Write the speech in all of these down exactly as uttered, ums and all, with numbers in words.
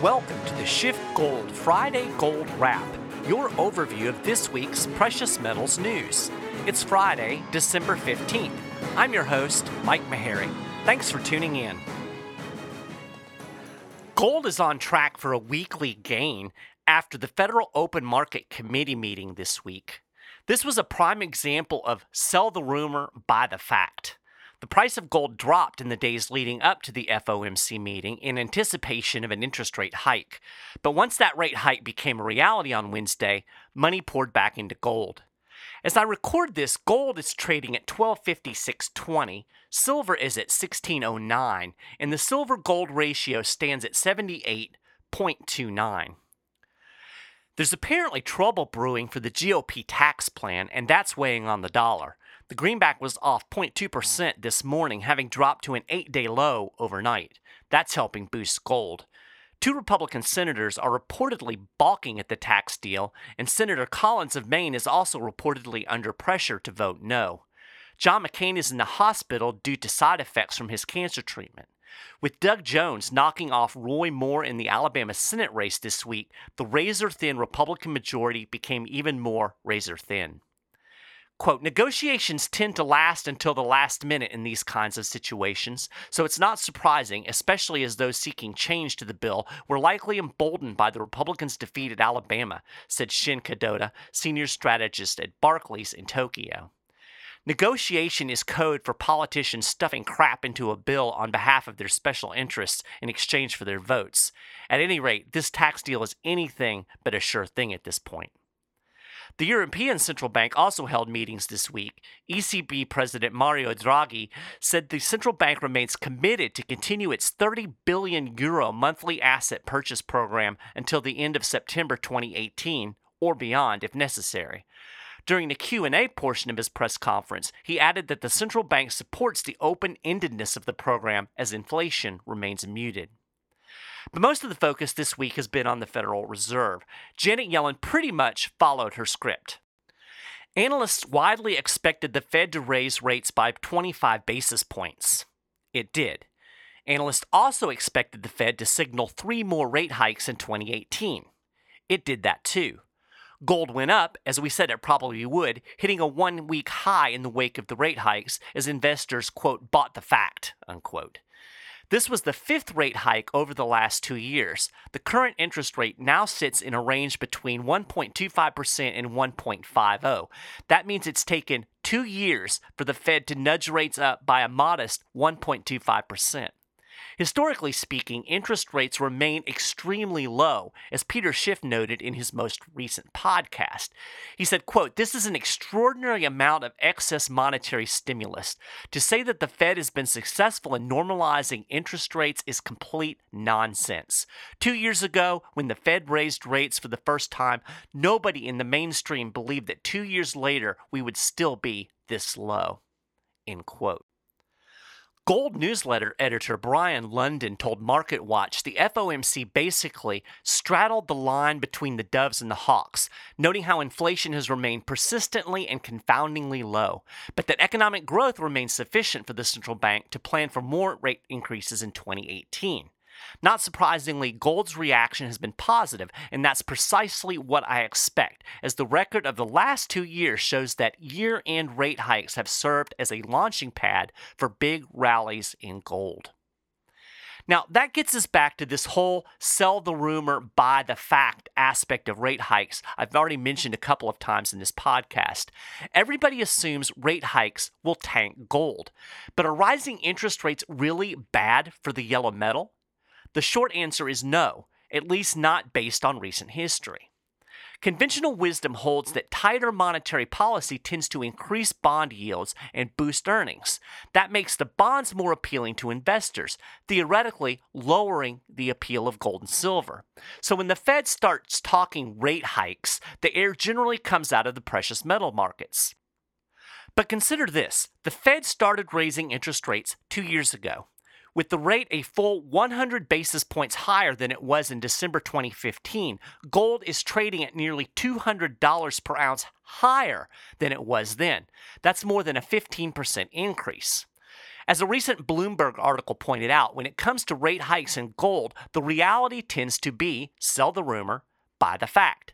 Welcome to the Shift Gold Friday Gold Wrap, your overview of this week's precious metals news. It's Friday, December fifteenth. I'm your host, Mike Meharry. Thanks for tuning in. Gold is on track for a weekly gain after the Federal Open Market Committee meeting this week. This was a prime example of sell the rumor, buy the fact. The price of gold dropped in the days leading up to the F O M C meeting in anticipation of an interest rate hike. But once that rate hike became a reality on Wednesday, money poured back into gold. As I record this, gold is trading at twelve fifty-six twenty, silver is at sixteen oh nine, and the silver-gold ratio stands at seventy-eight point two nine. There's apparently trouble brewing for the G O P tax plan, and that's weighing on the dollar. The greenback was off zero point two percent this morning, having dropped to an eight-day low overnight. That's helping boost gold. Two Republican senators are reportedly balking at the tax deal, and Senator Collins of Maine is also reportedly under pressure to vote no. John McCain is in the hospital due to side effects from his cancer treatment. With Doug Jones knocking off Roy Moore in the Alabama Senate race this week, the razor-thin Republican majority became even more razor-thin. Quote, negotiations tend to last until the last minute in these kinds of situations, so it's not surprising, especially as those seeking change to the bill were likely emboldened by the Republicans' defeat at Alabama, said Shin Kadota, senior strategist at Barclays in Tokyo. Negotiation is code for politicians stuffing crap into a bill on behalf of their special interests in exchange for their votes. At any rate, this tax deal is anything but a sure thing at this point. The European Central Bank also held meetings this week. E C B President Mario Draghi said the central bank remains committed to continue its thirty billion euro monthly asset purchase program until the end of September twenty eighteen, or beyond if necessary. During the Q and A portion of his press conference, he added that the central bank supports the open-endedness of the program as inflation remains muted. But most of the focus this week has been on the Federal Reserve. Janet Yellen pretty much followed her script. Analysts widely expected the Fed to raise rates by twenty-five basis points. It did. Analysts also expected the Fed to signal three more rate hikes in twenty eighteen. It did that too. Gold went up, as we said it probably would, hitting a one-week high in the wake of the rate hikes as investors, quote, bought the fact, unquote. This was the fifth rate hike over the last two years. The current interest rate now sits in a range between one point two five percent and one point five zero. That means it's taken two years for the Fed to nudge rates up by a modest one point two five percent. Historically speaking, interest rates remain extremely low, as Peter Schiff noted in his most recent podcast. He said, quote, this is an extraordinary amount of excess monetary stimulus. To say that the Fed has been successful in normalizing interest rates is complete nonsense. Two years ago, when the Fed raised rates for the first time, nobody in the mainstream believed that two years later we would still be this low, end quote. Gold newsletter editor Brian London told MarketWatch the F O M C basically straddled the line between the doves and the hawks, noting how inflation has remained persistently and confoundingly low, but that economic growth remains sufficient for the central bank to plan for more rate increases in twenty eighteen. Not surprisingly, gold's reaction has been positive, and that's precisely what I expect, as the record of the last two years shows that year-end rate hikes have served as a launching pad for big rallies in gold. Now, that gets us back to this whole sell the rumor, buy the fact aspect of rate hikes I've already mentioned a couple of times in this podcast. Everybody assumes rate hikes will tank gold, but are rising interest rates really bad for the yellow metal? The short answer is no, at least not based on recent history. Conventional wisdom holds that tighter monetary policy tends to increase bond yields and boost earnings. That makes the bonds more appealing to investors, theoretically lowering the appeal of gold and silver. So when the Fed starts talking rate hikes, the air generally comes out of the precious metal markets. But consider this, the Fed started raising interest rates two years ago, with the rate a full one hundred basis points higher than it was in December twenty fifteen, gold is trading at nearly two hundred dollars per ounce higher than it was then. That's more than a fifteen percent increase. As a recent Bloomberg article pointed out, when it comes to rate hikes in gold, the reality tends to be sell the rumor, buy the fact.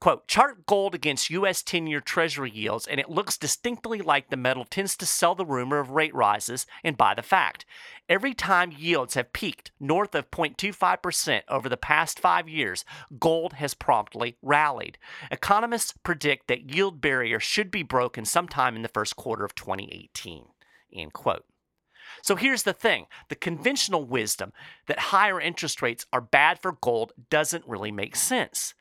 Quote, chart gold against U S ten-year Treasury yields, and it looks distinctly like the metal tends to sell the rumor of rate rises and buy the fact. Every time yields have peaked north of zero point two five percent over the past five years, gold has promptly rallied. Economists predict that yield barrier should be broken sometime in the first quarter of twenty eighteen, end quote. So here's the thing. The conventional wisdom that higher interest rates are bad for gold doesn't really make sense.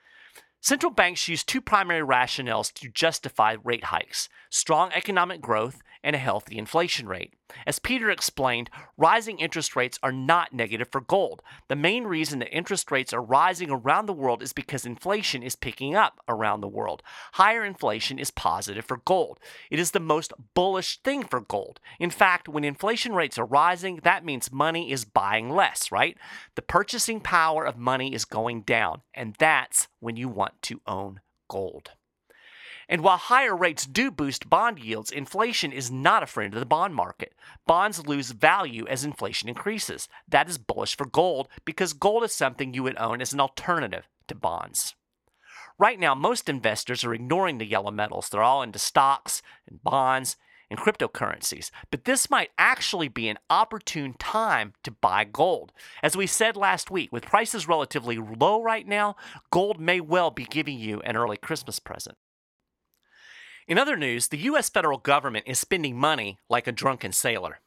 Central banks use two primary rationales to justify rate hikes: strong economic growth and a healthy inflation rate. As Peter explained, rising interest rates are not negative for gold. The main reason that interest rates are rising around the world is because inflation is picking up around the world. Higher inflation is positive for gold. It is the most bullish thing for gold. In fact, when inflation rates are rising, that means money is buying less, right? The purchasing power of money is going down, and that's when you want to own gold. And while higher rates do boost bond yields, inflation is not a friend of the bond market. Bonds lose value as inflation increases. That is bullish for gold because gold is something you would own as an alternative to bonds. Right now, most investors are ignoring the yellow metals. They're all into stocks and bonds and cryptocurrencies. But this might actually be an opportune time to buy gold. As we said last week, with prices relatively low right now, gold may well be giving you an early Christmas present. In other news, the U S federal government is spending money like a drunken sailor.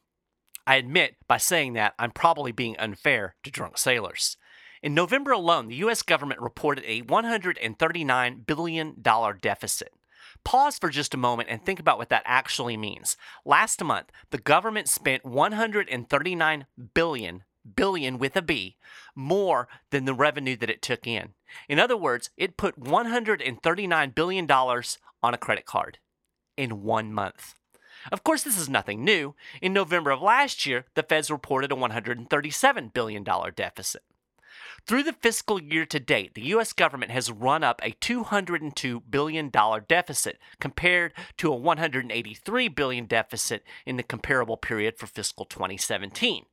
I admit, by saying that, I'm probably being unfair to drunk sailors. In November alone, the U S government reported a one hundred thirty-nine billion dollars deficit. Pause for just a moment and think about what that actually means. Last month, the government spent one hundred thirty-nine billion dollars, billion with a B, more than the revenue that it took in. In other words, it put one hundred thirty-nine billion dollars on a credit card in one month. Of course, this is nothing new. In November of last year, the feds reported a one hundred thirty-seven billion dollars deficit. Through the fiscal year to date, the U S government has run up a two hundred two billion dollars deficit compared to a one hundred eighty-three billion dollars deficit in the comparable period for fiscal twenty seventeen.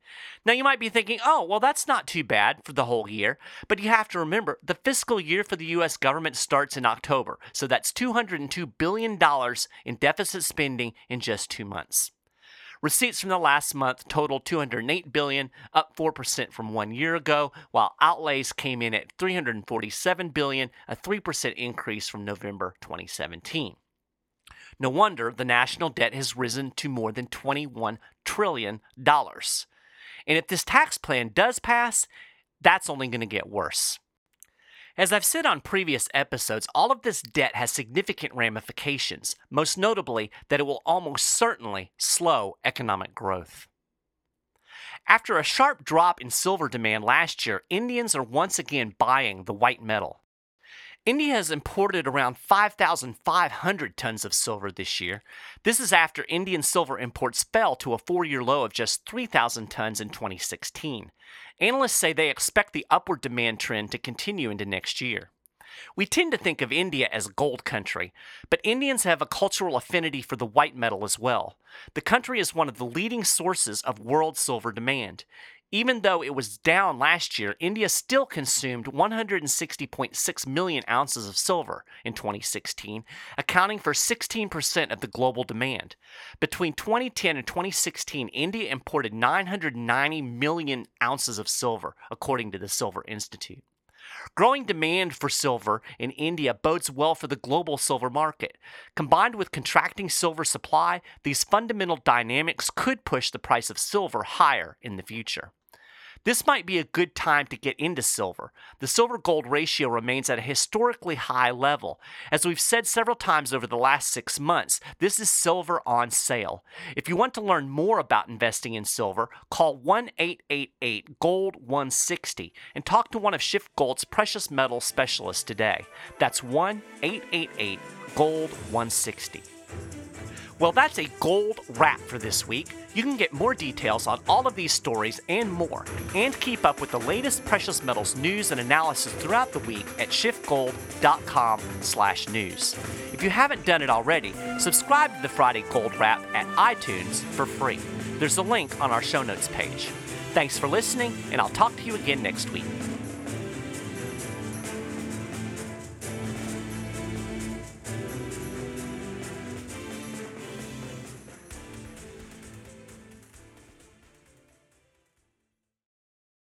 Now, you might be thinking, oh, well, that's not too bad for the whole year. But you have to remember, the fiscal year for the U S government starts in October. So that's two hundred two billion dollars in deficit spending in just two months. Receipts from the last month totaled two hundred eight billion dollars, up four percent from one year ago, while outlays came in at three hundred forty-seven billion dollars, a three percent increase from November twenty seventeen. No wonder the national debt has risen to more than twenty-one trillion dollars. And if this tax plan does pass, that's only going to get worse. As I've said on previous episodes, all of this debt has significant ramifications, most notably that it will almost certainly slow economic growth. After a sharp drop in silver demand last year, Indians are once again buying the white metal. India has imported around five thousand five hundred tons of silver this year. This is after Indian silver imports fell to a four-year low of just three thousand tons in twenty sixteen. Analysts say they expect the upward demand trend to continue into next year. We tend to think of India as a gold country, but Indians have a cultural affinity for the white metal as well. The country is one of the leading sources of world silver demand. Even though it was down last year, India still consumed one hundred sixty point six million ounces of silver in twenty sixteen, accounting for sixteen percent of the global demand. Between twenty ten and twenty sixteen, India imported nine hundred ninety million ounces of silver, according to the Silver Institute. Growing demand for silver in India bodes well for the global silver market. Combined with contracting silver supply, these fundamental dynamics could push the price of silver higher in the future. This might be a good time to get into silver. The silver-gold ratio remains at a historically high level. As we've said several times over the last six months, this is silver on sale. If you want to learn more about investing in silver, call one eight eight eight gold one sixty and talk to one of Shift Gold's precious metal specialists today. That's one eight eight eight gold one sixty. Well, that's a gold wrap for this week. You can get more details on all of these stories and more, and keep up with the latest precious metals news and analysis throughout the week at shift gold dot com slash news. If you haven't done it already, subscribe to the Friday Gold Wrap at iTunes for free. There's a link on our show notes page. Thanks for listening, and I'll talk to you again next week.